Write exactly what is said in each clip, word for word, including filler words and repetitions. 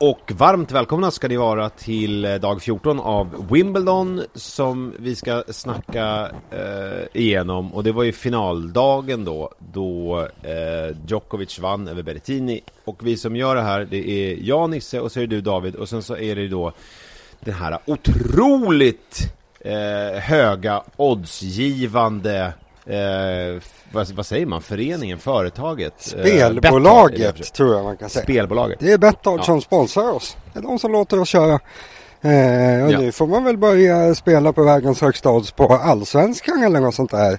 Och varmt välkomna ska ni vara till dag fjorton av Wimbledon som vi ska snacka eh, igenom. Och det var ju finaldagen då, då eh, Djokovic vann över Berrettini. Och vi som gör det här, det är jag, Nisse, och så är det du, David. Och sen så är det ju då den här otroligt eh, höga oddsgivande... Eh, vad, vad säger man? Föreningen, företaget, spelbolaget, eh, Betal, tror jag man kan säga. Spelbolaget. Det är Betal, ja, som sponsrar oss. Det är de som låter oss köra. Eh, och ja. Nu får man väl börja spela på vägens högsta odds på Allsvenskan eller något sånt där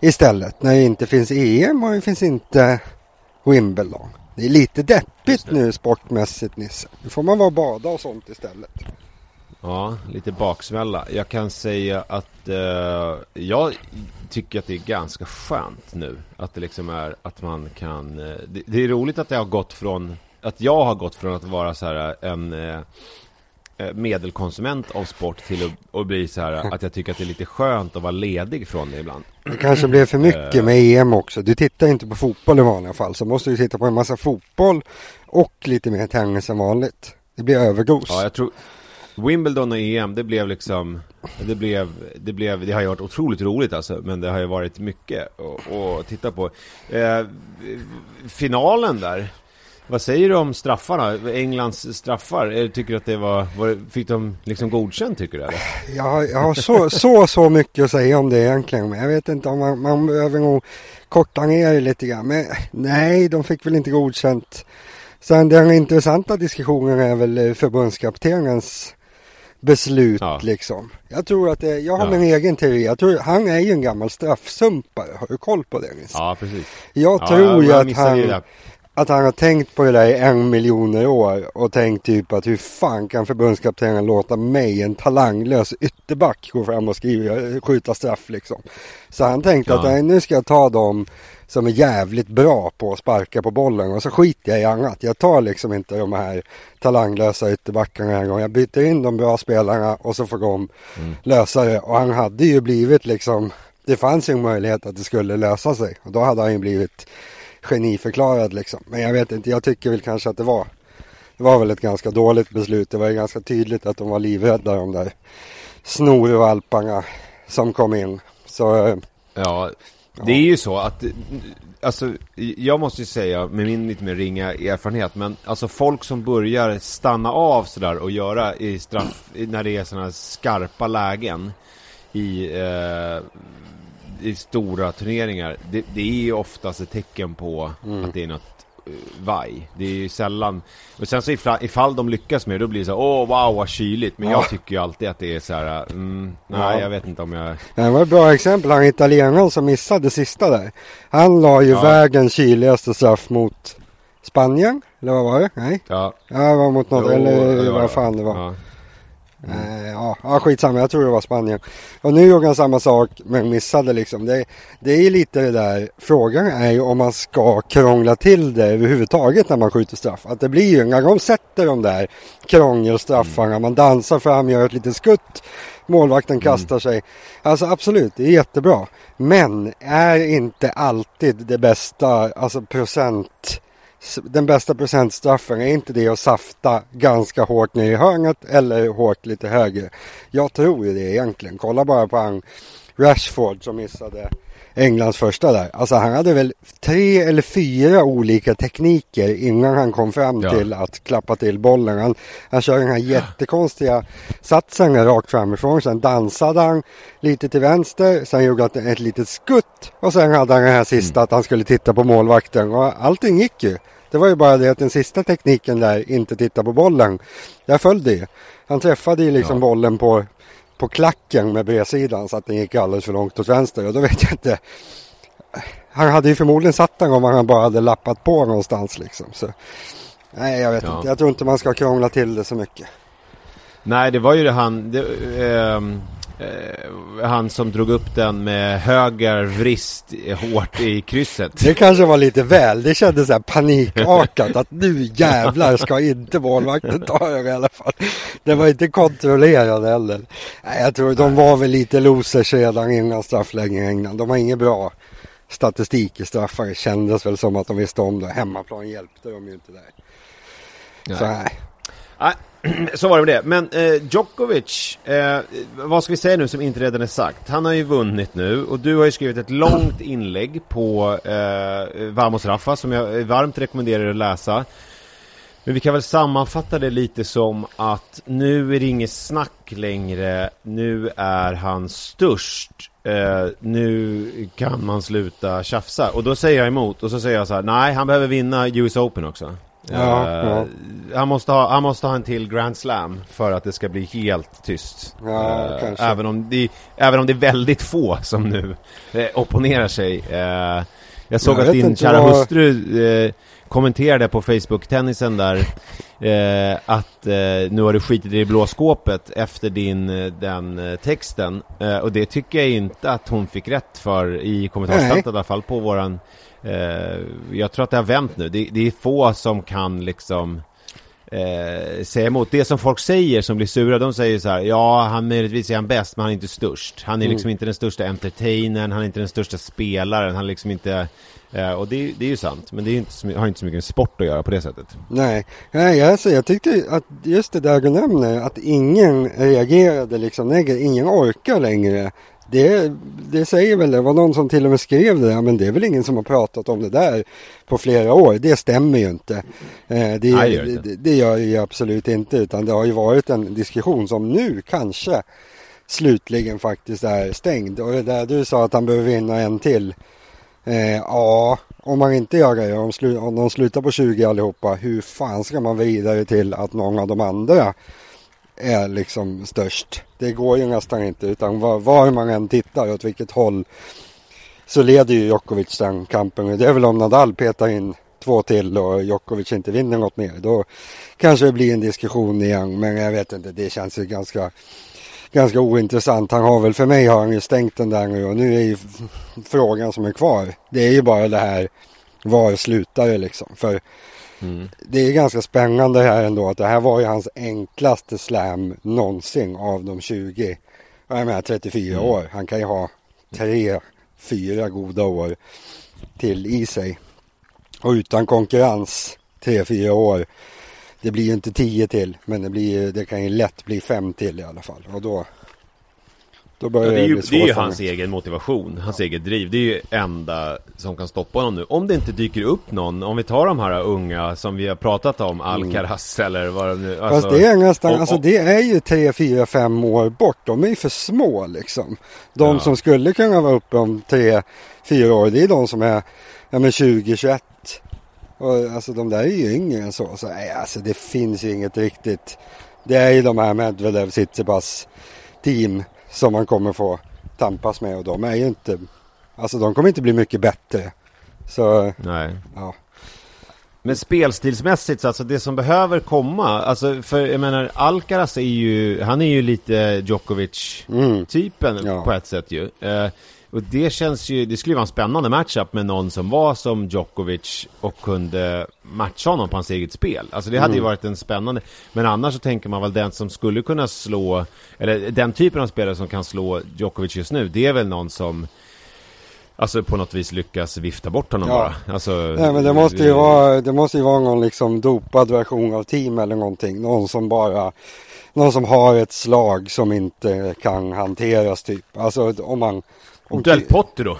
istället. När det inte finns E M och det finns inte Wimbledon. Det är lite deppigt nu sportmässigt, Nisse. Nu får man vara bada och sånt istället. Ja, lite baksmälla. Jag kan säga att eh, jag tycker att det är ganska skönt nu att det liksom är att man kan. Det, det är roligt att jag har gått från att jag har gått från att vara så här en eh, medelkonsument av sport till att, att bli så här att jag tycker att det är lite skönt att vara ledig från det ibland. Det kanske blir för mycket med E M också. Du tittar inte på fotboll i vanliga fall, så måste du titta på en massa fotboll och lite mer tennis än vanligt. Det blir övergos. Ja, jag tror Wimbledon och E M, det blev liksom det blev det blev det har ju varit otroligt roligt alltså, men det har ju varit mycket att titta på. Eh, finalen där. Vad säger du om straffarna? Englands straffar, tycker du att det var, var fick de liksom godkänt, tycker du det? Jag, jag har så så så mycket att säga om det egentligen, men jag vet inte om man man behöver nog korta ner lite grann. Men nej, de fick väl inte godkänt. Sen den intressanta diskussionen är väl förbundskaptenens beslut, ja, liksom. Jag tror att det, jag har ja. min egen teori. Jag tror han är ju en gammal straffsumpare. Har du koll på det? Ja, precis. Jag ja, tror jag, jag att han att han har tänkt på det där i en miljoner år och tänkt typ att hur fan kan förbundskaptenen låta mig, en talanglös ytterback, gå fram och skriva, skjuta straff liksom. Så han tänkte ja. att nej, nu ska jag ta dem som är jävligt bra på att sparka på bollen och så skiter jag i annat. Jag tar liksom inte de här talanglösa ytterbackarna en gång. Jag byter in de bra spelarna och så får de mm. lösa det. Och han hade ju blivit liksom, det fanns ju en möjlighet att det skulle lösa sig. Och då hade han ju blivit geniförklarad liksom. Men jag vet inte, jag tycker väl kanske att det var det var väl ett ganska dåligt beslut. Det var ju ganska tydligt att de var livrädda, de där snorvalparna som kom in. Så ja, det är ju så att alltså, jag måste ju säga med min lite mer ringa erfarenhet, men alltså folk som börjar stanna av sådär och göra i straff när det är sådana skarpa lägen i eh, i stora turneringar, det, det är ju oftast ett tecken på mm. att det är något uh, vaj. Det är ju sällan. Och sen så ifall, ifall de lyckas med, då blir det så här, åh wow, vad kyligt. Men ja. jag tycker ju alltid att det är så här mm, nej, ja. jag vet inte om jag... Det var ett bra exempel. Han italienaren som missade sista där. Han la ju ja. vägen kyligaste straff mot Spanien. Eller vad var det? Nej. Ja, ja, var mot något. Jo, eller ja, vad fan det var. Ja. Mm. Ja, ja, skitsamma, jag tror det var Spanien. Och nu gjorde han samma sak men missade liksom. Det, det är lite det där. Frågan är ju om man ska krångla till det överhuvudtaget när man skjuter straff. Att det blir ju, när de sätter de där krångelstraffarna, mm. man dansar fram, gör ett litet skutt, målvakten kastar mm. sig. Alltså absolut, det är jättebra. Men är inte alltid det bästa, alltså procent... den bästa procentstraffen är inte det att safta ganska hårt ner i hörnet eller hårt lite högre. Jag tror ju det egentligen. Kolla bara på han Rashford som missade Englands första där. Alltså han hade väl tre eller fyra olika tekniker innan han kom fram ja. till att klappa till bollen. Han, han körde den här jättekonstiga satsen rakt framifrån. Sen dansade han lite till vänster. Sen gjorde han ett litet skutt. Och sen hade han den här sista mm. att han skulle titta på målvakten. Och allting gick ju. Det var ju bara det att den sista tekniken där, inte titta på bollen, jag följde ju. Han träffade ju liksom ja. bollen på... på klacken med bredsidan så att den gick alldeles för långt åt vänster, och då vet jag inte, han hade ju förmodligen satt den om han bara hade lappat på någonstans liksom. Så nej, jag vet ja. inte, jag tror inte man ska krångla till det så mycket. Nej, det var ju det han det, eh, eh, han som drog upp den med höger vrist hårt i krysset. Det kanske var lite väl, det kändes så här panikartat att nu jävlar ska inte målvakten ta det i alla fall. Det var inte kontrollerad heller. Nej, jag tror de var väl lite losers redan innan straffläggningen. De har ingen bra statistik i straffar. Det kändes väl som att de visste om det. Hemmaplan hjälpte de ju inte där. Nej. Så nej. Ah, så var det med det. Men eh, Djokovic, eh, vad ska vi säga nu som inte redan är sagt? Han har ju vunnit nu och du har ju skrivit ett långt inlägg på eh, Vamos Rafa som jag varmt rekommenderar att läsa. Men vi kan väl sammanfatta det lite som att nu är det inget snack längre. Nu är han störst. Eh, nu kan man sluta tjafsa. Och då säger jag emot. Och så säger jag så här, nej, han behöver vinna U S Open också. Ja, eh, ja. Han, måste ha, han måste ha en till Grand Slam för att det ska bli helt tyst. Ja, eh, kanske. Även om, det, även om det är väldigt få som nu eh, opponerar sig. Eh, jag såg jag att din kära vad... hustru... Eh, kommenterade på Facebook-tennisen där eh, att eh, nu har du skitit i blåskåpet efter din, den texten eh, och det tycker jag inte att hon fick rätt för i kommentarsfältet i alla fall på våran eh, jag tror att det har vänt nu, det, det är få som kan liksom eh, säga emot det som folk säger som blir sura, de säger så här: ja, han möjligtvis är han bäst men han är inte störst, han är mm. liksom inte den största entertainern, han är inte den största spelaren, han är liksom inte. Ja, och det, det är ju sant, men det är inte så, har inte så mycket med sport att göra på det sättet. Nej, Nej alltså, jag tyckte att just det där du nämner, att ingen reagerade liksom, nej, ingen orkar längre. Det, det säger väl, det var någon som till och med skrev det där, men det är väl ingen som har pratat om det där på flera år. Det stämmer ju inte. Det, nej, gör inte. Det, det gör ju absolut inte, utan det har ju varit en diskussion som nu kanske slutligen faktiskt är stängd. Och det där du sa att han behöver vinna en till. Eh, ja, om man inte gör det, om, slu- om de slutar på tjugo allihopa, hur fan ska man vidare till att någon av de andra är liksom störst? Det går ju nästan inte, utan var, var man än tittar åt vilket håll så leder ju Djokovic den kampen. Det är väl om Nadal petar in två till och Djokovic inte vinner något mer, då kanske det blir en diskussion igen, men jag vet inte, det känns ju ganska... ganska ointressant. Han har väl, för mig har han ju stängt den där nu, och nu är ju frågan som är kvar, det är ju bara det här, var slutar det liksom? För mm. det är ganska spännande här ändå, att det här var ju hans enklaste slam någonsin av de tjugo, jag menar trettiofyra mm. år. Han kan ju ha tre, fyra goda år till i sig. Och utan konkurrens, tre, fyra år. Det blir ju inte tio till, men det, blir, det kan ju lätt bli fem till i alla fall. Och då, då börjar ja, det, är ju, det, bli det är ju hans egen motivation, hans ja. eget driv. Det är ju enda som kan stoppa honom nu. Om det inte dyker upp någon, om vi tar de här unga som vi har pratat om, Alcaraz mm. eller vad de nu... Alltså, Fast det är nästan, och, och, alltså det är ju tre, fyra, fem år bort. De är ju för små liksom. De ja. som skulle kunna vara uppe om tre, fyra år, det är de som är ja, men tjugo, tjugoett. Och alltså de där är ju yngre än så, så nej, alltså det finns ju inget riktigt. Det är ju de här Medvedev, Sitsipas team som man kommer få tampas med, och de är ju inte, alltså de kommer inte bli mycket bättre. Så nej. Ja. Men spelstilsmässigt så alltså det som behöver komma, alltså för jag menar Alcaraz är ju, han är ju lite Djokovic typen mm. ja. på ett sätt ju. Eh, Och det känns ju, det skulle vara en spännande matchup med någon som var som Djokovic och kunde matcha honom på hans eget spel. Alltså det hade ju varit en spännande, men annars så tänker man väl den som skulle kunna slå, eller den typen av spelare som kan slå Djokovic just nu, det är väl någon som alltså på något vis lyckas vifta bort honom ja. bara. Alltså, nej, men det måste ju vara, det måste ju vara någon liksom dopad version av team eller någonting, någon som bara någon som har ett slag som inte kan hanteras typ. Alltså om man Och Del Potro.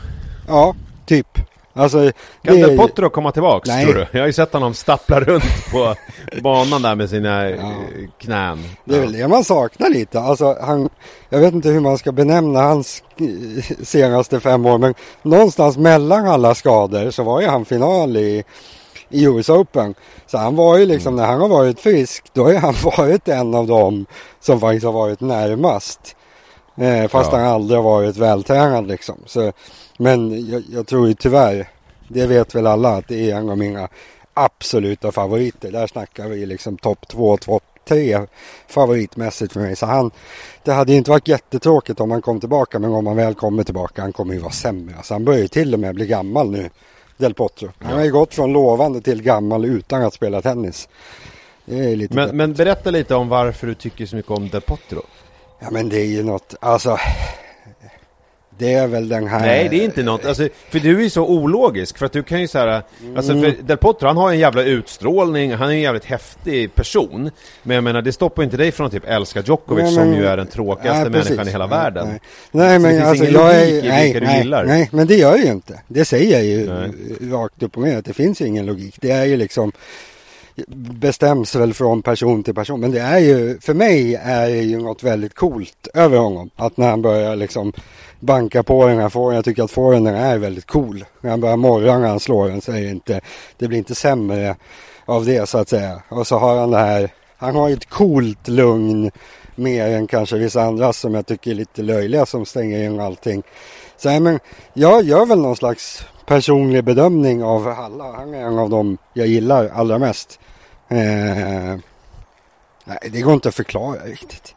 Ja, typ. Alltså, kan det... Del Potro komma tillbaka, nej. tror du? Jag har ju sett honom stappla runt på banan där med sina ja. knän. Det är väl det man saknar lite. Alltså, han, jag vet inte hur man ska benämna hans senaste fem år, men någonstans mellan alla skador så var ju han final i, i U S Open. Så han var ju liksom, mm. när han har varit frisk, då har han varit en av dem som faktiskt har varit närmast. Eh, fast ja. han aldrig har varit vältränad liksom. Så, men jag, jag tror ju tyvärr, det vet väl alla, att det är en av mina absoluta favoriter. Där snackar vi liksom topp två, topp tre favoritmässigt för mig. Så han, det hade ju inte varit jättetråkigt om han kom tillbaka, men om han väl kommer tillbaka, han kommer ju vara sämre. Så han börjar ju till och med bli gammal nu, Del Potro. Han har ju gått från lovande till gammal utan att spela tennis. Det är lite men, men berätta lite om varför du tycker så mycket om Del Potro. Ja, men det är ju något, alltså Det är väl den här... Nej, det är inte något. Alltså, för du är så ologisk. För att du kan ju så här... Alltså, för Del Potro, han har en jävla utstrålning. Han är en jävligt häftig person. Men jag menar, det stoppar inte dig från att typ älska Djokovic, nej, men, som ju är den tråkigaste nej, människan i hela nej, världen. Nej, nej men alltså... Jag är, i nej, du nej, gillar. nej, men det gör jag ju inte. Det säger jag ju nej. rakt upp och ner. Att det finns ju ingen logik. Det är ju liksom... bestäms väl från person till person, men det är ju, för mig är det ju något väldigt coolt över honom, att när han börjar liksom banka på den här fåren, jag tycker att fåren är väldigt cool, när han börjar morra när han slår den så är det inte, det blir inte sämre av det så att säga, och så har han det här, han har ett coolt lugn mer än kanske vissa andra som jag tycker är lite löjliga som stänger in allting, så här, men jag gör väl någon slags personlig bedömning av alla. Han är en av dem jag gillar allra mest. Eh, nej, det går inte att förklara riktigt.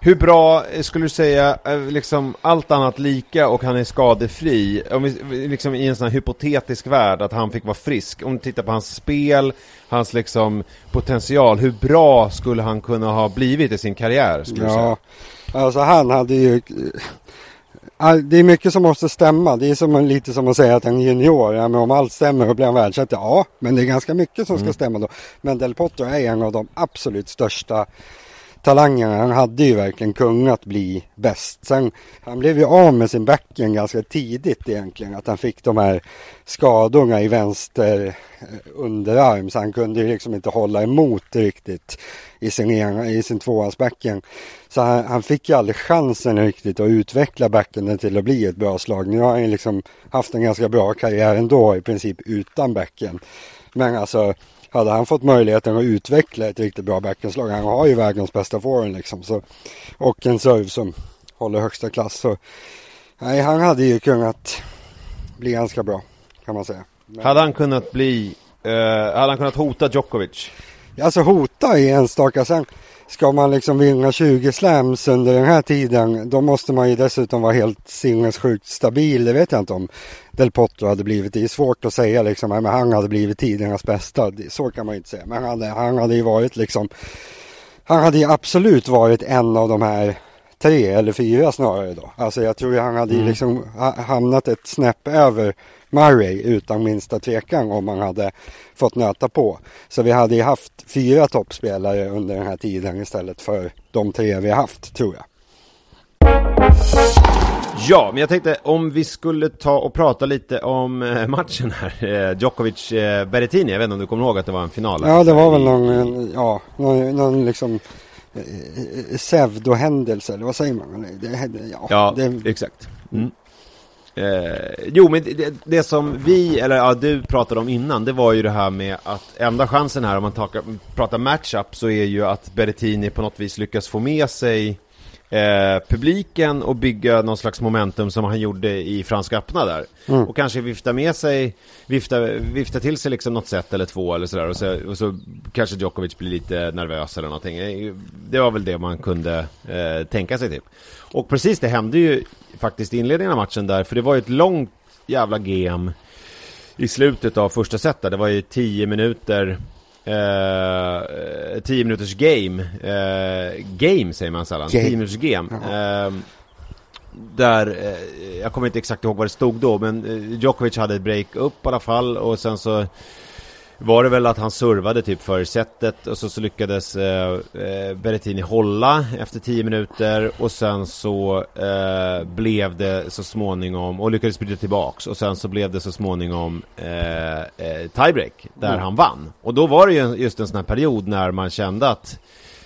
Hur bra skulle du säga, liksom allt annat lika och han är skadefri, om vi, liksom i en sån här hypotetisk värld att han fick vara frisk, om du tittar på hans spel, hans liksom potential, hur bra skulle han kunna ha blivit i sin karriär skulle ja, du säga? Alltså han hade ju... Det är mycket som måste stämma. Det är som, lite som att säga att en junior, ja, men om allt stämmer och blir en världsetta, ja, men det är ganska mycket som mm. ska stämma då. Men Del Potro är en av de absolut största talangerna. Han hade ju verkligen kunnat bli bäst. Sen, han blev ju av med sin backhand ganska tidigt egentligen. Att han fick de här skadorna i vänster underarm. Så han kunde ju liksom inte hålla emot riktigt i sin, ena, i sin tvåans backhand. Så han, han fick ju aldrig chansen riktigt att utveckla backhanden till att bli ett bra slag. Nu har han ju liksom haft en ganska bra karriär ändå i princip utan backhand. Men alltså... hade han fått möjligheten att utveckla ett riktigt bra backhandslag. Han har ju världens bästa forehand liksom. Så, och en serve som håller högsta klass. Så, nej, han hade ju kunnat bli ganska bra kan man säga. Men, hade han kunnat bli, eh, hade han kunnat hota Djokovic? Alltså hota i enstaka. Sen ska man liksom vinna tjugo slams under den här tiden, då måste man ju dessutom vara helt sinnessjukt stabil. Det vet jag inte om Del Potro hade blivit. Det är svårt att säga liksom, men han hade blivit tidernas bästa, så kan man ju inte säga. Men han hade, han hade ju varit liksom, han hade ju absolut varit en av de här tre eller fyra snarare då. Alltså jag tror han hade mm. liksom hamnat ett snäpp över Murray utan minsta tvekan om man hade fått nöta på. Så vi hade ju haft fyra toppspelare under den här tiden istället för de tre vi har haft, tror jag. Ja, men jag tänkte om vi skulle ta och prata lite om matchen här. Djokovic-Berrettini, jag vet inte om du kommer ihåg att det var en final. Ja, det var väl någon, ja, någon, någon liksom... pseudohändelse eller vad säger man? Det, ja, ja det... exakt. Mm. Eh, jo, men det, det som vi eller ja, du pratade om innan, det var ju det här med att enda chansen här om man tar, pratar matchup så är ju att Berrettini på något vis lyckas få med sig Eh, publiken och bygga någon slags momentum som han gjorde i Franska öppna där. Mm. Och kanske vifta med sig, vifta, vifta till sig liksom något sätt eller två eller sådär. Och så, och så kanske Djokovic blir lite nervös eller någonting. Det var väl det man kunde eh, tänka sig typ. Och precis det hände ju faktiskt i inledningen av matchen där, för det var ju ett långt jävla game i slutet av första set där. Det var ju tio minuter... Uh, tio minuters game uh, game säger man sällan game. tio minuters game uh, där uh, jag kommer inte exakt ihåg vad det stod då, men uh, Djokovic hade ett break upp i alla fall och sen så var det väl att han servade typ för setet och så, så lyckades eh, Berrettini hålla efter tio minuter och sen så eh, blev det så småningom och lyckades bryta tillbaks och sen så blev det så småningom eh, eh, tiebreak där mm. han vann. Och då var det ju just en sån här period när man kände att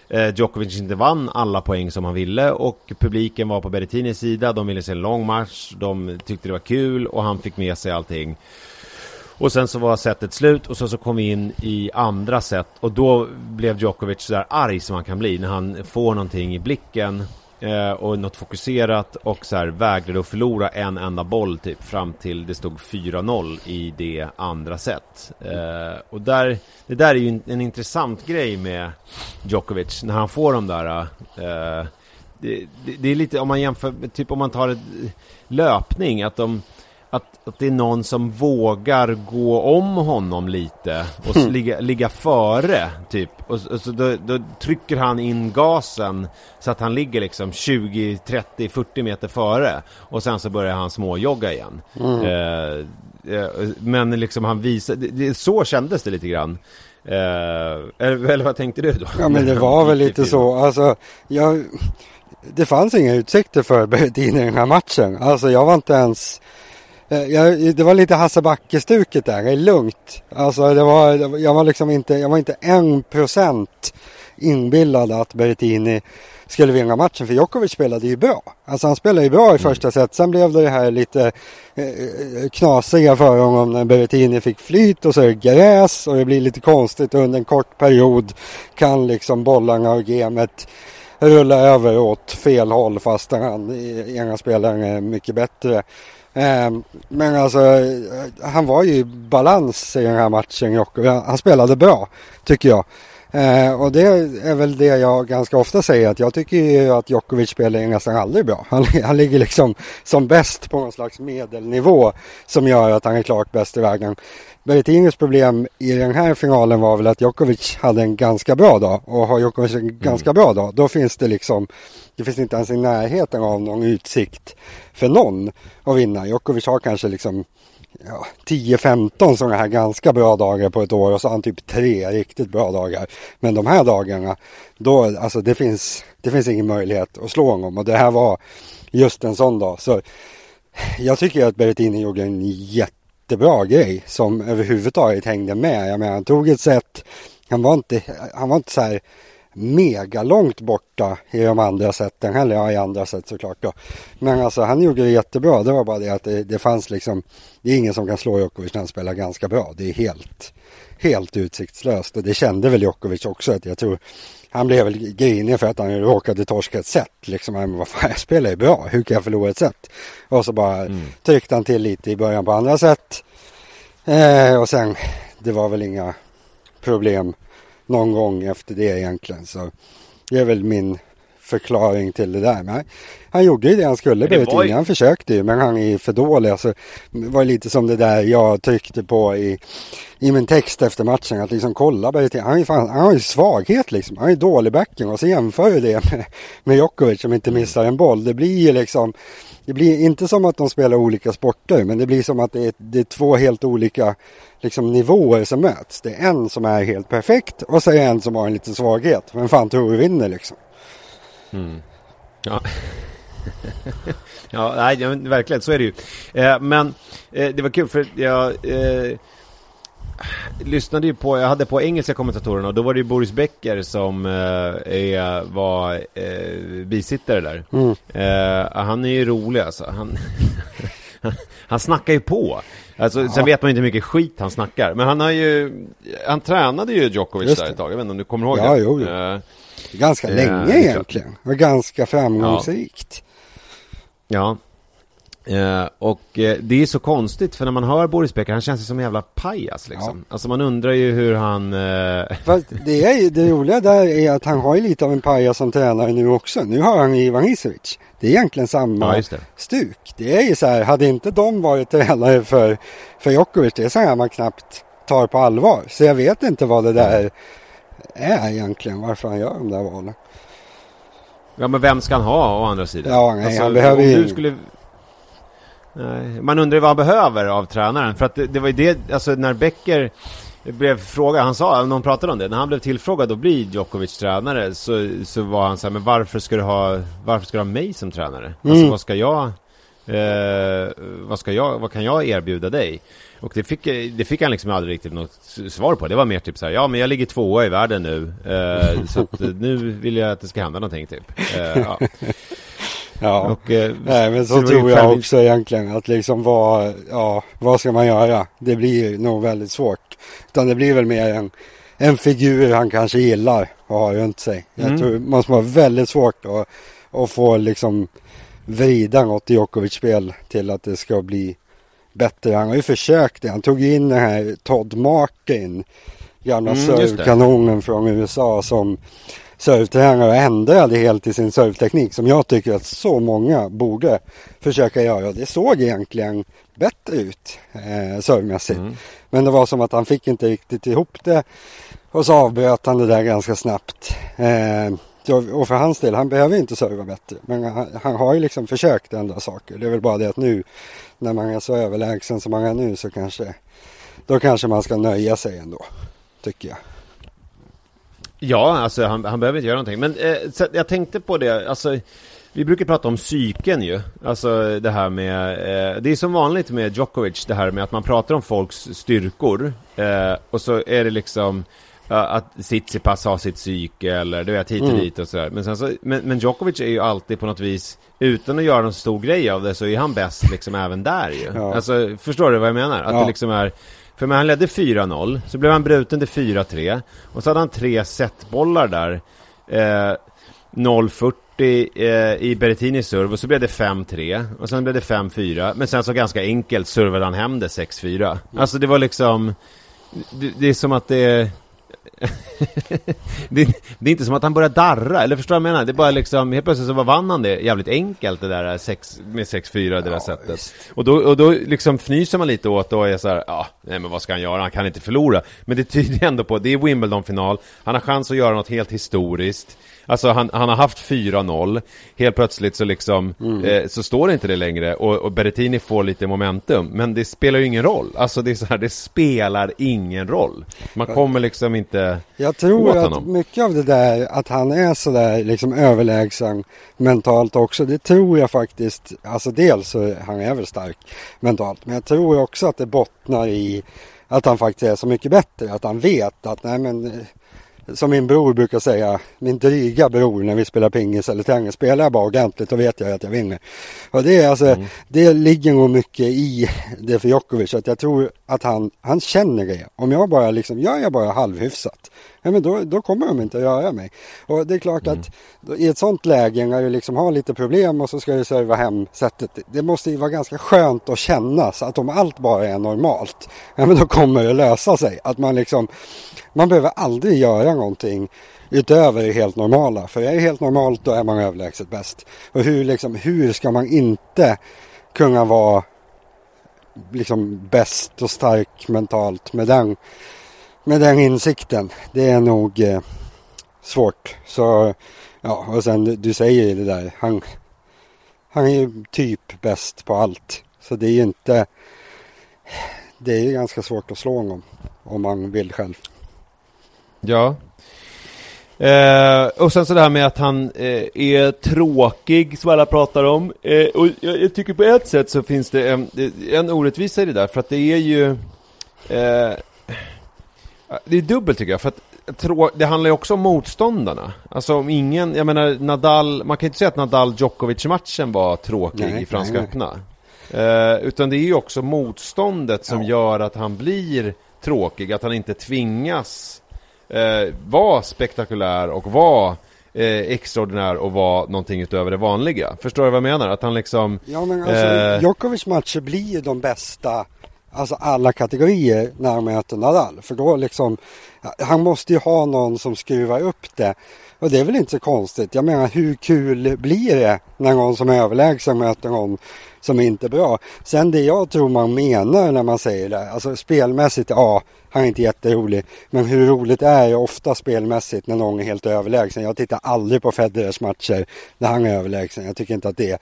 eh, Djokovic inte vann alla poäng som han ville och publiken var på Berrettinis sida, de ville se en lång match, de tyckte det var kul och han fick med sig allting. Och sen så var setet slut och så, så kom vi in i andra set och då blev Djokovic så där arg som han kan bli när han får någonting i blicken eh, och något fokuserat och så här vägrade att förlora en enda boll typ fram till det stod fyra noll i det andra set. Eh, och där, det där är ju en, en intressant grej med Djokovic när han får de där... Eh, det, det, det är lite om man jämför, typ om man tar ett löpning att de... Att, att det är någon som vågar gå om honom lite och ligga, ligga före typ. Och, och så då, då trycker han in gasen så att han ligger liksom tjugo, trettio, fyrtio meter före. Och sen så börjar han småjogga igen. Mm. Eh, eh, men liksom han visar... Det, det, så kändes det lite grann. Eh, eller, eller vad tänkte du då? Ja, men det var väl lite så. Alltså, jag... Det fanns inga utsikter för Berrettini i den här matchen. Alltså jag var inte ens... Jag, det var lite Hassebacke-stuket där. Det är lugnt. Alltså det var, jag var liksom inte, jag var inte en procent inbillad att Berrettini skulle vinna matchen. För Djokovic spelade ju bra. Alltså han spelade ju bra i första set. Sen blev det här lite eh, knasiga för honom när Berrettini fick flyt och så är det gräs. Och det blir lite konstigt under en kort period. Kan liksom bollarna och gamet rulla över åt fel håll fast han, ena spelaren är mycket bättre. Men alltså han var ju i balans i den här matchen och han spelade bra tycker jag. Och det är väl det jag ganska ofta säger, att jag tycker ju att Djokovic spelar nästan aldrig bra. Han, han ligger liksom som bäst på någon slags medelnivå som gör att han är klart bäst i världen. Berrettinis problem i den här finalen var väl att Djokovic hade en ganska bra dag, och har Djokovic en mm. ganska bra dag, då finns det liksom, det finns inte ens i närheten av någon utsikt för någon att vinna. Djokovic har kanske liksom ja, tio femton sådana här ganska bra dagar på ett år, och så han typ tre riktigt bra dagar. Men de här dagarna då, alltså det finns, det finns ingen möjlighet att slå honom, och det här var just en sån dag. Så jag tycker att Berrettini gjorde en jättebra grej som överhuvudtaget hängde med. Jag menar, han tog ett set, han var inte, han var inte så här mega långt borta i de andra sätten heller, ja, i andra sätt såklart då. Men alltså han gjorde det jättebra. Det var bara det att det, det fanns liksom, det är ingen som kan slå Djokovic när han spelar ganska bra. Det är helt, helt utsiktslöst, och det kände väl Djokovic också, att jag tror han blev väl grinig för att han råkade torska ett set liksom. Men vad fan, jag spelar ju bra, hur kan jag förlora ett set? Och så bara mm. tryckte han till lite i början på andra sätt eh, och sen det var väl inga problem någon gång efter det egentligen. Så det är väl min förklaring till det där. Men han gjorde ju det han skulle, det var... han försökte ju, men han är för dålig. Alltså, det var lite som det där jag tryckte på i, i min text efter matchen, att liksom kolla Berrettini, han, fan, han har ju svaghet liksom, han är dålig backen, och så jämför ju det med, med Djokovic som inte missar en boll. Det blir ju liksom, det blir inte som att de spelar olika sporter, men det blir som att det är, det är två helt olika liksom nivåer som möts. Det är en som är helt perfekt, och så är det en som har en liten svaghet. Men fan tror vi vinner liksom. Mm. Ja. Ja, nej, verkligen, så är det ju. Eh, men eh, det var kul för jag eh, lyssnade ju på, jag hade på engelska kommentatorerna, och då var det ju Boris Becker som eh, är, var eh, bisittare där. Mm. Eh, han är ju rolig alltså. Han, han snackar ju på. Alltså, ja. Sen vet man inte hur mycket skit han snackar. Men han har ju, han tränade ju Djokovic där ett tag, jag vet inte om du kommer ihåg ja, det. Jo, jo. Eh, Ganska länge ja, det egentligen. Och ganska framgångsrikt. Ja. ja. Eh, och eh, det är så konstigt, för när man hör Boris Becker, han känns som en jävla pajas liksom. Ja. Alltså man undrar ju hur han... Eh... Fast det, är, det roliga där är att han har ju lite av en pajas som tränare nu också. Nu har han Ivanisevic. Det är egentligen samma ja, det. stuk. Det är ju så här, hade inte de varit tränare för, för Djokovic, det är så här man knappt tar på allvar. Så jag vet inte vad det där... Mm. är egentligen varför han gör de där valen. Ja, men vem ska han ha å andra sidan? Ja, nej, alltså, han behöver ju... skulle... nej, man undrar vad han behöver av tränaren, för att det, det var ju det, alltså när Becker blev frågad, han sa, någon pratade om det, när han blev tillfrågad då blir Djokovic tränare, så, så var han så här, men varför ska du ha, varför ska du ha mig som tränare? Mm. Alltså vad ska jag eh, vad ska jag, vad kan jag erbjuda dig? Och det fick, det fick han liksom aldrig riktigt något svar på. Det var mer typ så här, ja men jag ligger tvåa i världen nu. Eh, så att nu vill jag att det ska hända någonting typ. Eh, ja, ja. Och, eh, nej, men så, så tror jag själv... också egentligen att liksom vad, ja, vad ska man göra? Det blir nog väldigt svårt. Utan det blir väl mer en, en figur han kanske gillar och har runt sig. Jag mm. tror man ska vara väldigt svårt att, att få liksom vrida något i Djokovic-spel till att det ska bli bättre. Han har ju försökt det. Han tog in den här Todd Martin, gamla mm, servkanonen från U S A som servetränare ändrade helt i sin serveteknik, som jag tycker att så många borde försöka göra. Det såg egentligen bättre ut eh, servemässigt. Mm. Men det var som att han fick inte riktigt ihop det, och så avbröt han det där ganska snabbt. Eh, Och för hans del, han behöver inte serva bättre. Men han, han har ju liksom försökt ändra saker. Det är väl bara det att nu, när man är så överlägsen som man är nu, så kanske, då kanske man ska nöja sig ändå, tycker jag. Ja, alltså han, han behöver inte göra någonting. Men eh, så jag tänkte på det, alltså vi brukar prata om psyken ju. Alltså det här med, eh, det är som vanligt med Djokovic, det här med att man pratar om folks styrkor. Eh, och så är det liksom... att Sitsipas har sitt psyke eller du vet hit och mm. dit och sådär. Men, sen så, men, men Djokovic är ju alltid på något vis, utan att göra någon stor grej av det, så är han bäst liksom även där ju. Ja. Alltså, förstår du vad jag menar? Att ja. Det liksom är, för när han ledde fyra noll så blev han bruten till fyra tre och så hade han tre setbollar där. Eh, noll fyrtio eh, i Berrettinis serv och så blev det fem tre och sen blev det fem fyra. Men sen så ganska enkelt servade han hem det sex fyra. Mm. Alltså det var liksom, det, det är som att det det, det är inte som att han börjar darra, eller förstår jag menar? Det är bara liksom, helt plötsligt så var vann han det jävligt enkelt det där sex, med sex fyra det där ja, sättet. Visst. Och då, och då liksom fnyser man lite åt och är så här, ja, nej men vad ska han göra? Han kan inte förlora. Men det tyder ändå på, det är Wimbledon-final. Han har chans att göra något helt historiskt. Alltså han, han har haft fyra noll. Helt plötsligt så liksom mm. eh, så står det inte det längre och, och Berrettini får lite momentum, men det spelar ju ingen roll. Alltså det är så här, det spelar ingen roll. Man kommer liksom inte. Jag tror att mycket av det där att han är så där liksom överlägsen mentalt också. Det tror jag faktiskt. Alltså dels så han är väl stark mentalt, men jag tror också att det bottnar i att han faktiskt är så mycket bättre, att han vet att nej men, som min bror brukar säga, min dryga bror, när vi spelar pingis eller tennis, spelar jag bara ordentligt och vet jag att jag vinner. Och det är alltså, mm. det ligger nog mycket i det för Djokovic, att jag tror att han, han känner det. Om jag bara liksom, gör jag bara halvhyfsat, ja, men då, då kommer de inte att göra mig. Och det är klart mm. att då, i ett sånt läge när du liksom har lite problem och så ska du serva hem sättet, det måste ju vara ganska skönt att kännas att om allt bara är normalt, ja, men då kommer det lösa sig. Att man liksom, man behöver aldrig göra någonting utöver det helt normala. För är det helt normalt, då är man överlägset bäst. Och hur, liksom, hur ska man inte kunna vara liksom bäst och stark mentalt med den, med den insikten? Det är nog eh, svårt. Så, ja, och sen du, du säger det där. Han, han är ju typ bäst på allt. Så det är ju inte... Det är ju ganska svårt att slå honom om man vill själv. Ja. Eh, och sen så det här med att han eh, är tråkig, som alla pratar om. Eh, och jag, jag tycker på ett sätt så finns det en, en orättvisa i det där. För att det är ju... Eh, det är dubbelt tycker jag. För att trå- det handlar ju också om motståndarna. Alltså om ingen... Jag menar, Nadal... Man kan ju inte säga att Nadal-Djokovic-matchen var tråkig nej, i Franska öppna. Eh, utan det är ju också motståndet som ja. Gör att han blir tråkig. Att han inte tvingas... Eh, var spektakulär och var eh, extraordinär och var någonting utöver det vanliga. Förstår du vad jag menar? Att han liksom, ja, men alltså, eh... Djokovic matcher blir ju de bästa, alltså alla kategorier, när han möter Nadal. För då liksom, han måste ju ha någon som skruvar upp det. Och det är väl inte så konstigt. Jag menar, hur kul blir det när någon som är överlägsen möter någon som inte är bra? Sen det jag tror man menar när man säger det, alltså spelmässigt, ja, han är inte jätterolig. Men hur roligt är det ofta spelmässigt när någon är helt överlägsen? Jag tittar aldrig på Federers matcher när han är överlägsen. Jag tycker inte att det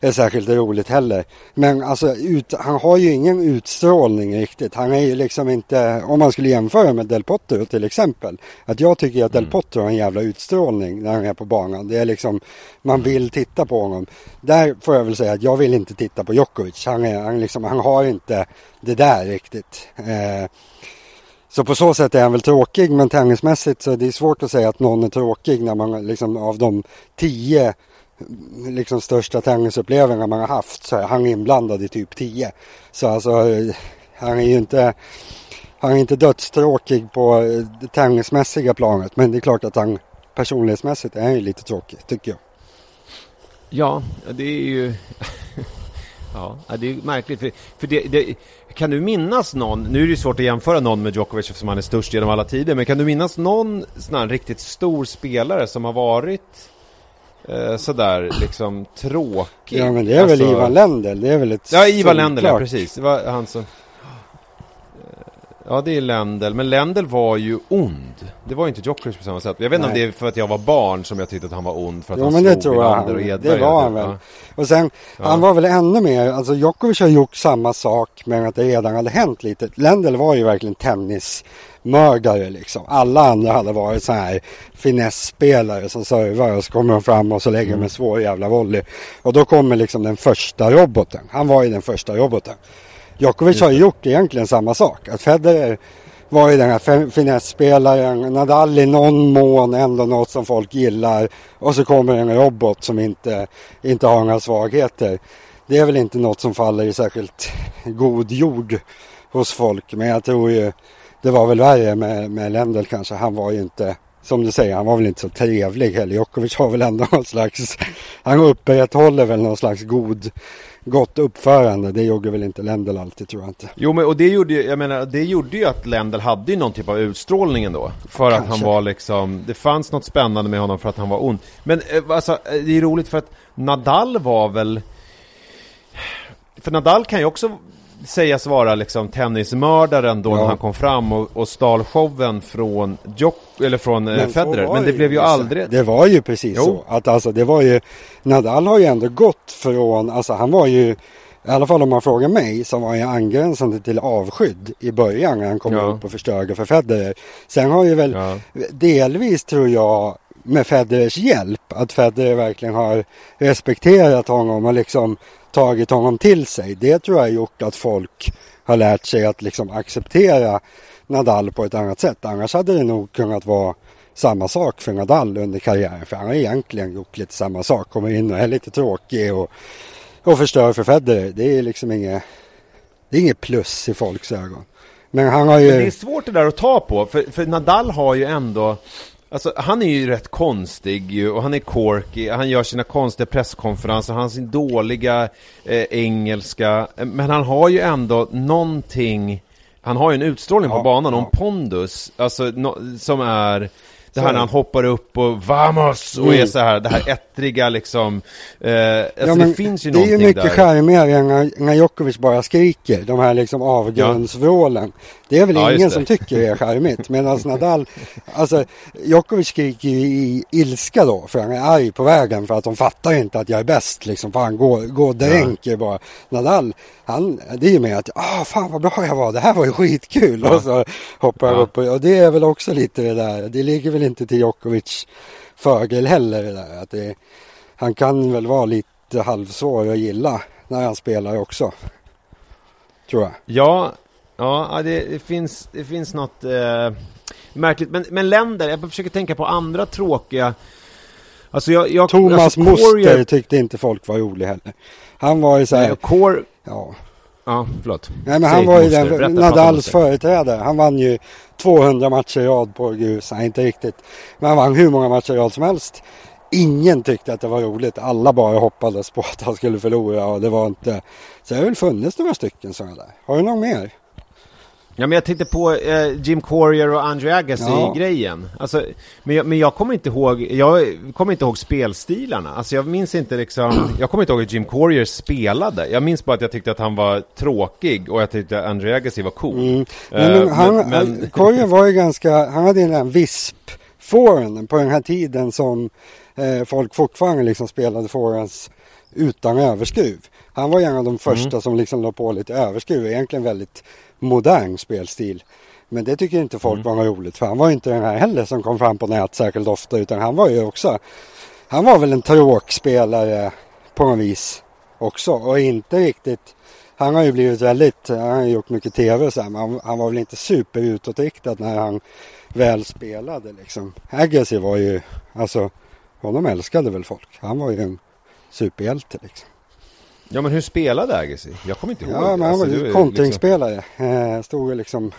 är särskilt roligt heller. Men alltså, ut, han har ju ingen utstrålning riktigt. Han är ju liksom inte, om man skulle jämföra med Del Potro till exempel, att jag tycker att Del Potro har en jävla utstrålning när han är på banan. Det är liksom, man vill titta på honom. Där får jag väl säga att jag vill inte titta på Djokovic. Han, är, han, liksom, han har inte det där riktigt. Eh, Så på så sätt är han väl tråkig, men tennismässigt så är det svårt att säga att någon är tråkig när man liksom, av de tio liksom, största tennisupplevelserna man har haft, så är han inblandad i typ tio. Så alltså, han är ju inte, han är inte dödstråkig på det tennismässiga planet, men det är klart att han personlighetsmässigt är ju lite tråkig, tycker jag. Ja, det är ju... Ja, det är märkligt. För, för det, det, kan du minnas någon, nu är det svårt att jämföra någon med Djokovic eftersom han är störst genom alla tider, men kan du minnas någon sån här riktigt stor spelare som har varit eh, sådär liksom tråkig? Ja, men det är alltså, väl Ivan Lendl, det är väl ett... Ja, Ivan Lendl, ja, precis. Det var han som... Ja, det är Lendl, men Lendl var ju ond. Det var ju inte Djokovic på samma sätt. Jag vet inte om det är för att jag var barn som jag tyckte att han var ond för att jo, han men slog Lendl och Edberg. Det var han väl. Ja. Och sen, ja. han var väl ännu mer, alltså Djokovic har gjort samma sak men att det redan hade hänt lite. Lendl var ju verkligen tennismördare liksom. Alla andra hade varit så här finessspelare som servar och så kommer de fram och så lägger de en svår jävla volley. Och då kommer liksom den första roboten. Han var ju den första roboten. Djokovic har gjort egentligen samma sak. Att Federer var ju den här finessspelaren, Nadal i någon mån ändå något som folk gillar och så kommer en robot som inte, inte har några svagheter. Det är väl inte något som faller i särskilt god jord hos folk, men jag tror ju det var väl värre med, med Lendl kanske. Han var ju inte, som du säger, han var väl inte så trevlig heller. Djokovic har väl ändå någon slags, han upprätthåller väl någon slags god gott uppförande, det gjorde väl inte Lendl alltid, tror jag inte. Jo, men och det gjorde ju, jag menar, det gjorde ju att Lendl hade ju någon typ av utstrålning ändå, för kanske. Att han var liksom, det fanns något spännande med honom för att han var ond. Men alltså, det är roligt för att Nadal var väl, för Nadal kan ju också sägas vara liksom tennismördaren då, ja. När han kom fram och, och stal showen från Djok, eller från men, Federer, men det ju, blev ju aldrig. Det var ju precis jo. så att alltså det var ju, Nadal har ju ändå gått från, alltså han var ju i alla fall om man frågar mig som var ju angränsande till avskydd i början när han kom ja. upp och förstörde för Federer. Sen har ju väl ja. delvis tror jag med Federers hjälp att Federer verkligen har respekterat honom och liksom tagit honom till sig. Det tror jag har gjort att folk har lärt sig att liksom acceptera Nadal på ett annat sätt. Annars hade det nog kunnat vara samma sak för Nadal under karriären. För han har egentligen gjort lite samma sak. Kommer in och är lite tråkig och, och förstör för Federer. Det är liksom inget, det är inget plus i folks ögon. Men han har ju... Men det är svårt det där att ta på. För, för Nadal har ju ändå... Alltså, han är ju rätt konstig och han är quirky, han gör sina konstiga presskonferenser, han har sin dåliga eh, engelska, men han har ju ändå någonting, han har ju en utstrålning ja, på banan ja. och en pondus, alltså, no, som är det här när han hoppar upp och vamos och är så här, det här ettriga liksom, eh, alltså ja, det finns ju någonting där. Det är ju mycket charmigare än när, när Djokovic bara skriker, de här liksom avgrundsvrålen. Ja. Det är väl ja, ingen som tycker det är charmigt, medan Nadal, alltså Djokovic skriker ju i ilska då, för han är arg på vägen för att de fattar inte att jag är bäst liksom, för han går, går dränker ja. bara. Nadal, han, det är ju med att, ah fan vad bra jag var, det här var ju skitkul ja. och så hoppar han ja. upp och, och det är väl också lite det där, det ligger väl inte till Djokovic fördel heller det där, att det, han kan väl vara lite halvsvår att gilla när han spelar också, tror jag. Ja, ja det, det, finns, det finns något eh, märkligt, men, men länder, jag försöker tänka på andra tråkiga. Alltså jag, jag, Thomas alltså, Muster Courier... tyckte inte folk var rolig heller. Han var ju så här... Nej, Cor... Ja, ja förlåt. Nej, men han var ju den, Berätta, Nadals företrädare. Han vann ju tvåhundra matcher i rad på U S. Nej, inte riktigt. Men han vann hur många matcher i rad som helst. Ingen tyckte att det var roligt. Alla bara hoppades på att han skulle förlora. Och det var inte... Så det har väl funnits några stycken sådana där. Har du någon mer? Ja, men jag tänkte på eh, Jim Courier och Andre Agassi-grejen. Ja. Alltså, men jag, men jag, kommer inte ihåg, jag kommer inte ihåg spelstilarna. Alltså, jag, minns inte liksom, jag kommer inte ihåg att Jim Courier spelade. Jag minns bara att jag tyckte att han var tråkig och jag tyckte att Andre Agassi var cool. Mm. Men, men, uh, han, men, men... Courier var ju ganska... Han hade en där visp-foren på den här tiden som eh, folk fortfarande liksom spelade forens utan överskruv. Han var en av de första mm. som liksom la på lite överskruv. Egentligen väldigt... modern spelstil. Men det tycker inte folk mm. var roligt, för han var inte den här heller som kom fram på nät särskilt ofta, utan han var ju också, han var väl en tråkspelare på något vis också, och inte riktigt, han har ju blivit väldigt, han har gjort mycket tv så här, men han, han var väl inte super utåtriktad när han väl spelade liksom. Agassi var ju, alltså honom älskade väl folk, han var ju en superhjälte liksom. Ja, men hur spelade Agassi? Jag kommer inte ihåg. Ja, men han var ju alltså, kontringsspelare. Liksom... Stod och liksom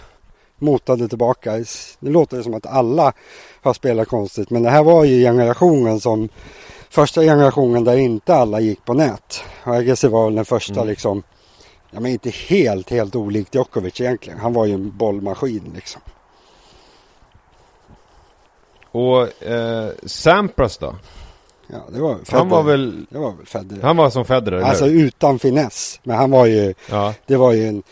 motade tillbaka. Det låter som att alla har spelat konstigt. Men det här var ju generationen som... Första generationen där inte alla gick på nät. Agassi var väl den första mm. liksom. Ja, men inte helt, helt olikt Djokovic egentligen. Han var ju en bollmaskin liksom. Och eh, Sampras då? Ja, det var Federer. Han var väl, det var väl Federer. Han var som Federer. Alltså eller? Utan finess, men han var ju ja. Det var ju en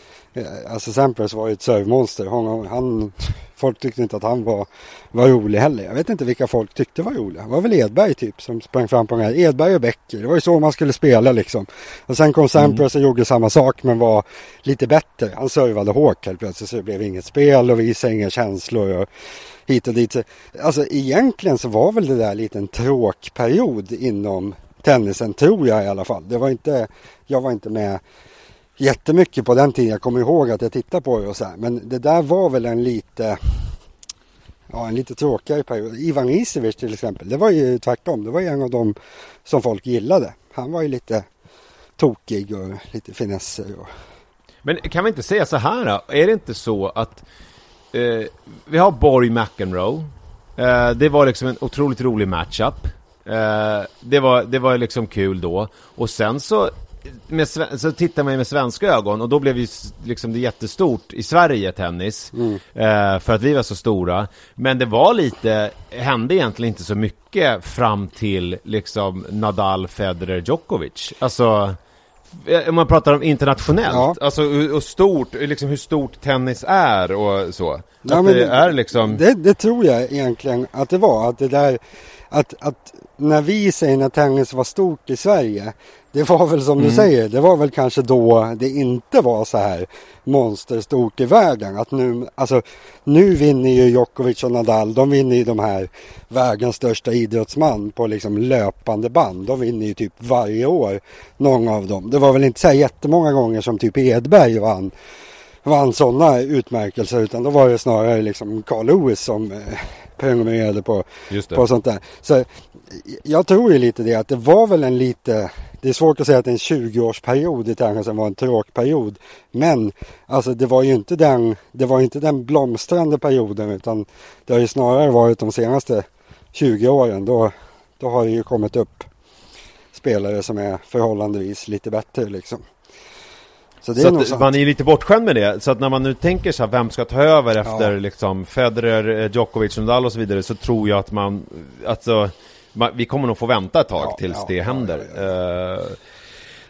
alltså Sampras var ju ett servemonster. Han, han folk tyckte inte att han var var rolig heller. Jag vet inte vilka folk tyckte var rolig. Det var väl Edberg typ som sprang fram på den här. Edberg och Becker. Det var ju så man skulle spela liksom. Och sen kom Sampras mm. och gjorde samma sak men var lite bättre. Han servade hårt helt plötsligt så det blev inget spel och visade inga känslor och hit och dit. Alltså egentligen så var väl det där lite en tråkperiod inom tennisen tror jag i alla fall. Det var inte, jag var inte med jättemycket på den tiden. Jag kommer ihåg att jag tittade på det och så här. Men det där var väl en lite ja, en lite tråkigare period. Ivanisevic till exempel, det var ju tvärtom. Det var ju en av dem som folk gillade. Han var ju lite tokig och lite finesser. Och... Men kan vi inte säga så här då? Är det inte så att eh, vi har Borg McEnroe. Eh, det var liksom en otroligt rolig matchup. Eh, det var, det var liksom kul då. Och sen så Med, så tittar man med svenska ögon och då blev ju liksom det jättestort i Sverige tennis mm. eh, för att vi var så stora, men det var lite, hände egentligen inte så mycket fram till liksom Nadal, Federer, Djokovic, alltså om man pratar om internationellt ja. Alltså och stort, liksom hur stort tennis är och så ja, att det, det, är liksom... det, det tror jag egentligen att det var, att det där att, att när vi säger när tennis var stort i Sverige, det var väl som mm. du säger, det var väl kanske då det inte var så här monsterstort i världen. Att nu, alltså, nu vinner ju Djokovic och Nadal, de vinner ju de här världens största idrottsman på liksom löpande band. De vinner ju typ varje år, någon av dem. Det var väl inte så här jättemånga gånger som typ Edberg vann, vann sådana utmärkelser, utan då var det snarare liksom Carl Lewis som... Eh, prenumererade på, på sånt där. Så jag tror ju lite det att det var väl en lite, det är svårt att säga att en tjugo-årsperiod i tennisen var en tråkperiod, men alltså det var ju inte den, det var inte den blomstrande perioden, utan det har ju snarare varit de senaste tjugo åren då, då har det ju kommit upp spelare som är förhållandevis lite bättre liksom. Så, det är så att man är lite bortskämd med det. Så att när man nu tänker så här, vem ska ta över efter ja. liksom Federer, Djokovic, Nadal och så vidare, så tror jag att man, alltså, man vi kommer nog få vänta ett tag ja, tills ja, det händer. Ja, ja, ja.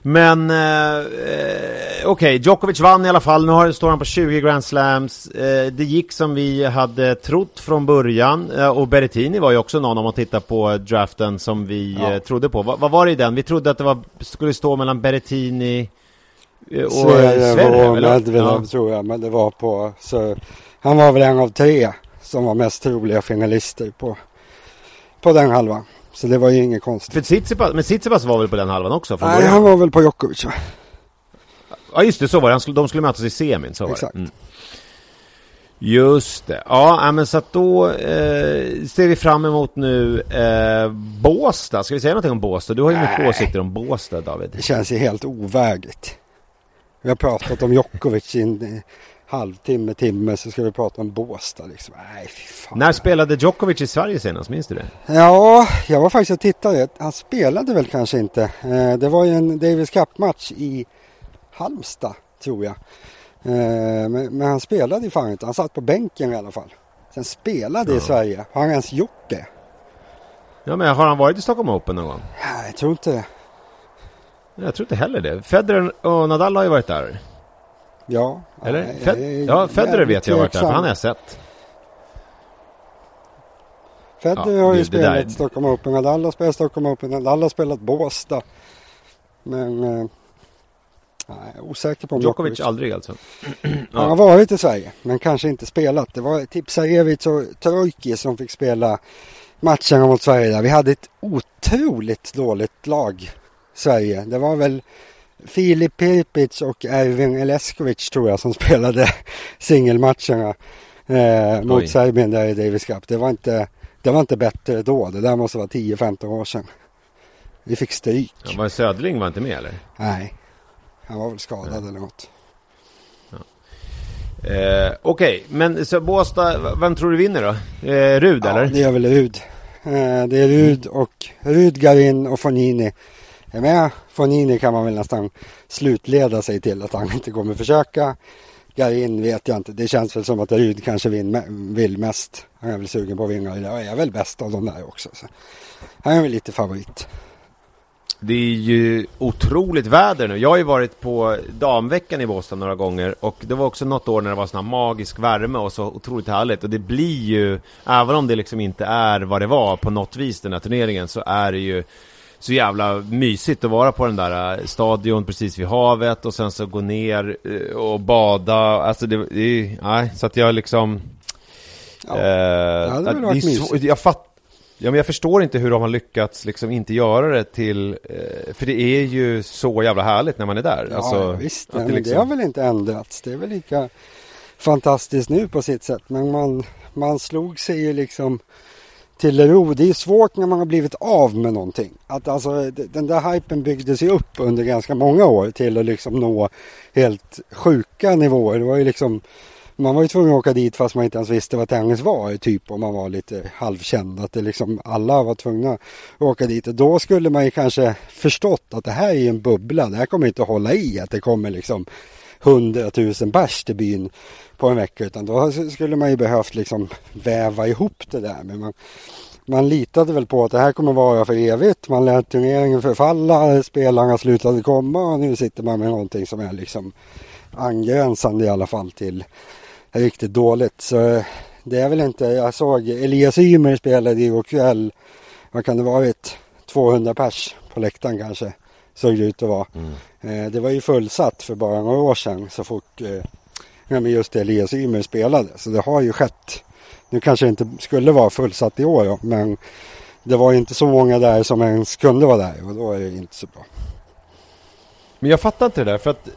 Men eh, okej, okay, Djokovic vann i alla fall. Nu har, står han på tjugo Grand Slams. Eh, det gick som vi hade trott från början. Eh, och Berrettini var ju också någon, om man tittar på draften, som vi ja. eh, trodde på. Va, vad var det i den? Vi trodde att det var, skulle stå mellan Berrettini och Sverige och Medvedev ja. tror jag, men det var på så han var väl en av tre som var mest troliga finalister på på den halvan, så det var ju inget konstigt. För Sitsipas, men Sitsipas var väl på den halvan också? Nej, han var väl på Djokovic. Ja just det, så var det. Han skulle, de skulle mötas i semin, så var exakt. Det. Mm. Just det. Ja, men så att då eh, ser vi fram emot nu eh, Båstad. Ska vi säga någonting om Båstad? Du har ju mycket åsikter om Båstad, David. Det känns ju helt ovärdigt. Vi har pratat om Djokovic i en halvtimme, timme, så ska vi prata om Båstad. Liksom. Nej, fy fan. När spelade Djokovic i Sverige senast, minns du det? Ja, jag var faktiskt och tittade. Han spelade väl kanske inte. Det var ju en Davis Cup-match i Halmstad, tror jag. Men han spelade ju fan inte. Han satt på bänken i alla fall. Sen spelade ja. i Sverige. Har han ens gjort det? Ja, men har han varit i Stockholm Open någon gång? Nej, jag tror inte det. Jag tror inte heller det. Federer och Nadal har ju varit där. Ja. Eller? Nej, Fed- nej, ja, Federer vet jag har varit där, för han har jag sett. Federer ja, har ju det, spelat det Stockholm Open, Nadal har spelat Stockholm Open, Nadal har spelat Båstad. Men eh, nej, osäker på om Djokovic. Djokovic aldrig alltså. Ja. Han har varit i Sverige, men kanske inte spelat. Det var Tipsarevic och Trojki som fick spela matchen mot Sverige där. Vi hade ett otroligt dåligt lag. Sverige. Det var väl Filip Pirpic och Ervin Leskovic tror jag som spelade singelmatcherna eh, mot Serbien där i Davis Cup. Det var inte, det var inte bättre då. Det där måste vara tio femton år sedan. Vi fick stryk. Ja, var Södling var inte med eller? Nej. Han var väl skadad ja. eller något. Ja. Eh, Okej, okay. Men så Båstad, vem tror du vinner då? Eh, Rud ja, eller? Ja, det är väl Rud. Eh, det är Rud och Rud, Garin och Fonini. är med. Fonini kan man väl nästan slutleda sig till att han inte kommer försöka. Garin vet jag inte. Det känns väl som att Rud kanske vin, vill mest. Han är väl sugen på att vinna. Jag är väl bäst av de där också. Så. Han är väl lite favorit. Det är ju otroligt väder nu. Jag har ju varit på damveckan i Båstad några gånger. Och det var också något år när det var sån här magisk värme och så otroligt härligt. Och det blir ju, även om det liksom inte är vad det var på något vis den här turneringen, så är det ju så jävla mysigt att vara på den där stadion precis vid havet och sen så gå ner och bada. Alltså det, det nej, så att jag liksom... Ja, eh, det hade väl varit mysigt. Jag fattar. Ja, men jag förstår inte hur de har lyckats liksom inte göra det till... För det är ju så jävla härligt när man är där. Ja, alltså, visst. Att det, liksom... det har väl inte ändrats. Det är väl lika fantastiskt nu på sitt sätt. Men man, man slog sig ju liksom till ro. Det är svårt när man har blivit av med någonting. Att alltså, den där hypen byggdes ju upp under ganska många år till att liksom nå helt sjuka nivåer. Det var ju liksom... Man var ju tvungen att åka dit fast man inte ens visste vad tennis var typ, om man var lite halvkänd, att det liksom alla var tvungna att åka dit, och då skulle man ju kanske förstått att det här är en bubbla, det här kommer inte att hålla i att det kommer liksom hundratusen bärs till byn på en vecka, utan då skulle man ju behövt liksom väva ihop det där, men man, man litade väl på att det här kommer vara för evigt, man lät turneringen förfalla, spelarna slutade komma och nu sitter man med någonting som är liksom angränsande i alla fall till riktigt dåligt. Så det är väl inte, jag såg Elias Ymer spelade igår kväll, vad kan det varit, tvåhundra pers på läktaren kanske, såg det ut att vara. Mm. Det var ju fullsatt för bara några år sedan så fort ja, men just Elias Ymer spelade, så det har ju skett. Nu kanske det inte skulle vara fullsatt i år, men det var ju inte så många där som ens kunde vara där, och då är det inte så bra. Men jag fattar inte det där, för att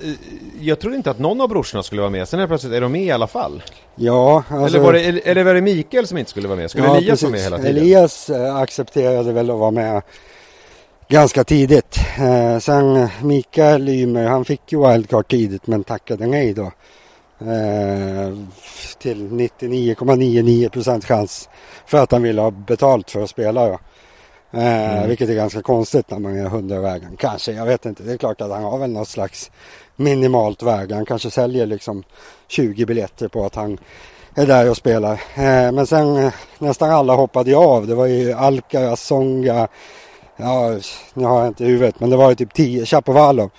jag trodde inte att någon av brorsorna skulle vara med. Sen är det plötsligt, är de med i alla fall? Ja, alltså... Eller var det, eller var det Mikael som inte skulle vara med? Skulle ja, Elias precis. Vara med hela tiden? Elias accepterade väl att vara med ganska tidigt. Eh, sen Mikael Ymer, han fick ju wildcard tidigt men tackade nej då. Eh, till nittionio komma nittionio procent chans för att han ville ha betalt för att spela då. Mm. Eh, vilket är ganska konstigt när man är hundravägen. Kanske, jag vet inte. Det är klart att han har väl något slags minimalt väg. Han kanske säljer liksom tjugo biljetter på att han är där och spelar. Eh, men sen eh, nästan alla hoppade av. Det var ju Alcaraz, Songa. Ja, nu har jag inte huvudet. Men det var ju typ tio, Chapovalov.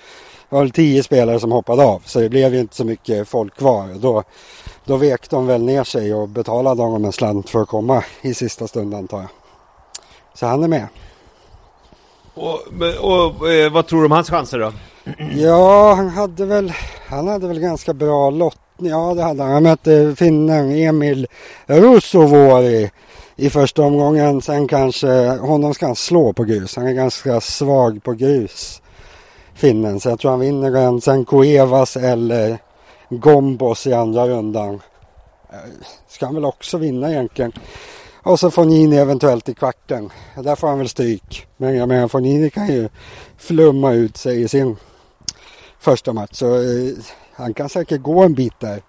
Det var väl tio spelare som hoppade av. Så det blev ju inte så mycket folk kvar. Då, då vek de väl ner sig och betalade honom en slant för att komma i sista stund, antar jag. Så han är med. Och, och, och eh, vad tror du om hans chanser då? Ja, han hade väl han hade väl ganska bra lottning. Ja, det hade han. Han mötte finnen Emil Rusovori i första omgången. Sen kanske honom ska han slå på grus. Han är ganska svag på grus, finnen. Så jag tror han vinner den. Sen Cuevas eller Gombos i andra rundan. Ska han väl också vinna egentligen. Och så Fonini eventuellt i kvarten. Där får han väl stryk. Men jag menar, Fonini kan ju flumma ut sig i sin första match. Så eh, han kan säkert gå en bit där,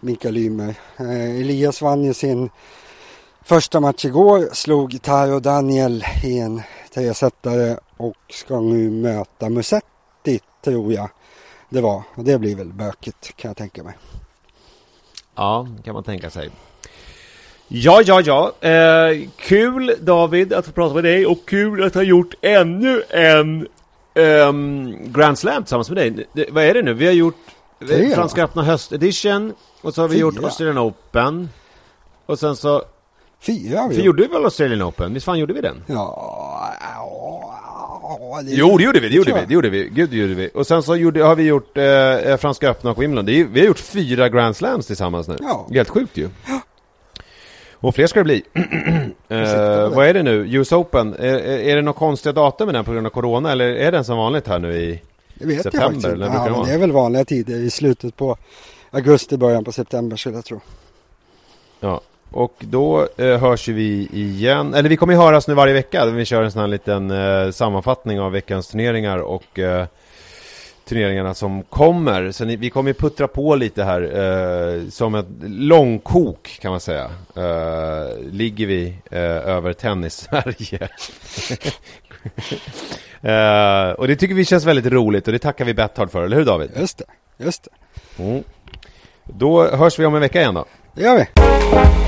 Mikael Ymer. Eh, Elias vann ju sin första match igår. Slog Taro Daniel i en tresetare. Och ska nu möta Musetti, tror jag det var. Och det blir väl bökigt, kan jag tänka mig. Ja, kan man tänka sig. Ja, ja, ja. Eh, kul David att få prata med dig, och kul att ha gjort ännu en um, Grand Slam tillsammans med dig. Det, vad är det nu? Vi har gjort eh, Franska öppna höstedition, och så har vi Fyra. gjort Australian Open, och sen så... Fyra har vi gjort. Gjorde vi väl Australian Open? Visst fan gjorde vi den? Ja, ja det... Jo, det gjorde vi, det gjorde vi, det gjorde vi. Gud, det gjorde vi. Och sen så gjorde, har vi gjort eh, Franska öppna och Wimbledon. Det är, vi har gjort fyra Grand Slams tillsammans nu. Ja. Helt sjukt ju. Ja. Och fler ska det bli. eh, vad är det nu? U S Open. Är, är det något konstiga datum med den på grund av corona? Eller är den som vanligt här nu i vet september? Jag ja, men det är väl vanliga tider i slutet på augusti, början på september skulle jag tro. Ja, och då eh, hörs ju vi igen. Eller vi kommer ju höras nu varje vecka. Vi kör en sån här liten eh, sammanfattning av veckans turneringar och... Eh, turneringarna som kommer. Så ni, vi kommer puttra på lite här eh, som ett långkok kan man säga. Eh, ligger vi eh, över tennis Sverige. Uh, och det tycker vi känns väldigt roligt, och det tackar vi Betal för, eller hur David? Just det, just det. Mm. Då hörs vi om en vecka igen då. Det gör vi.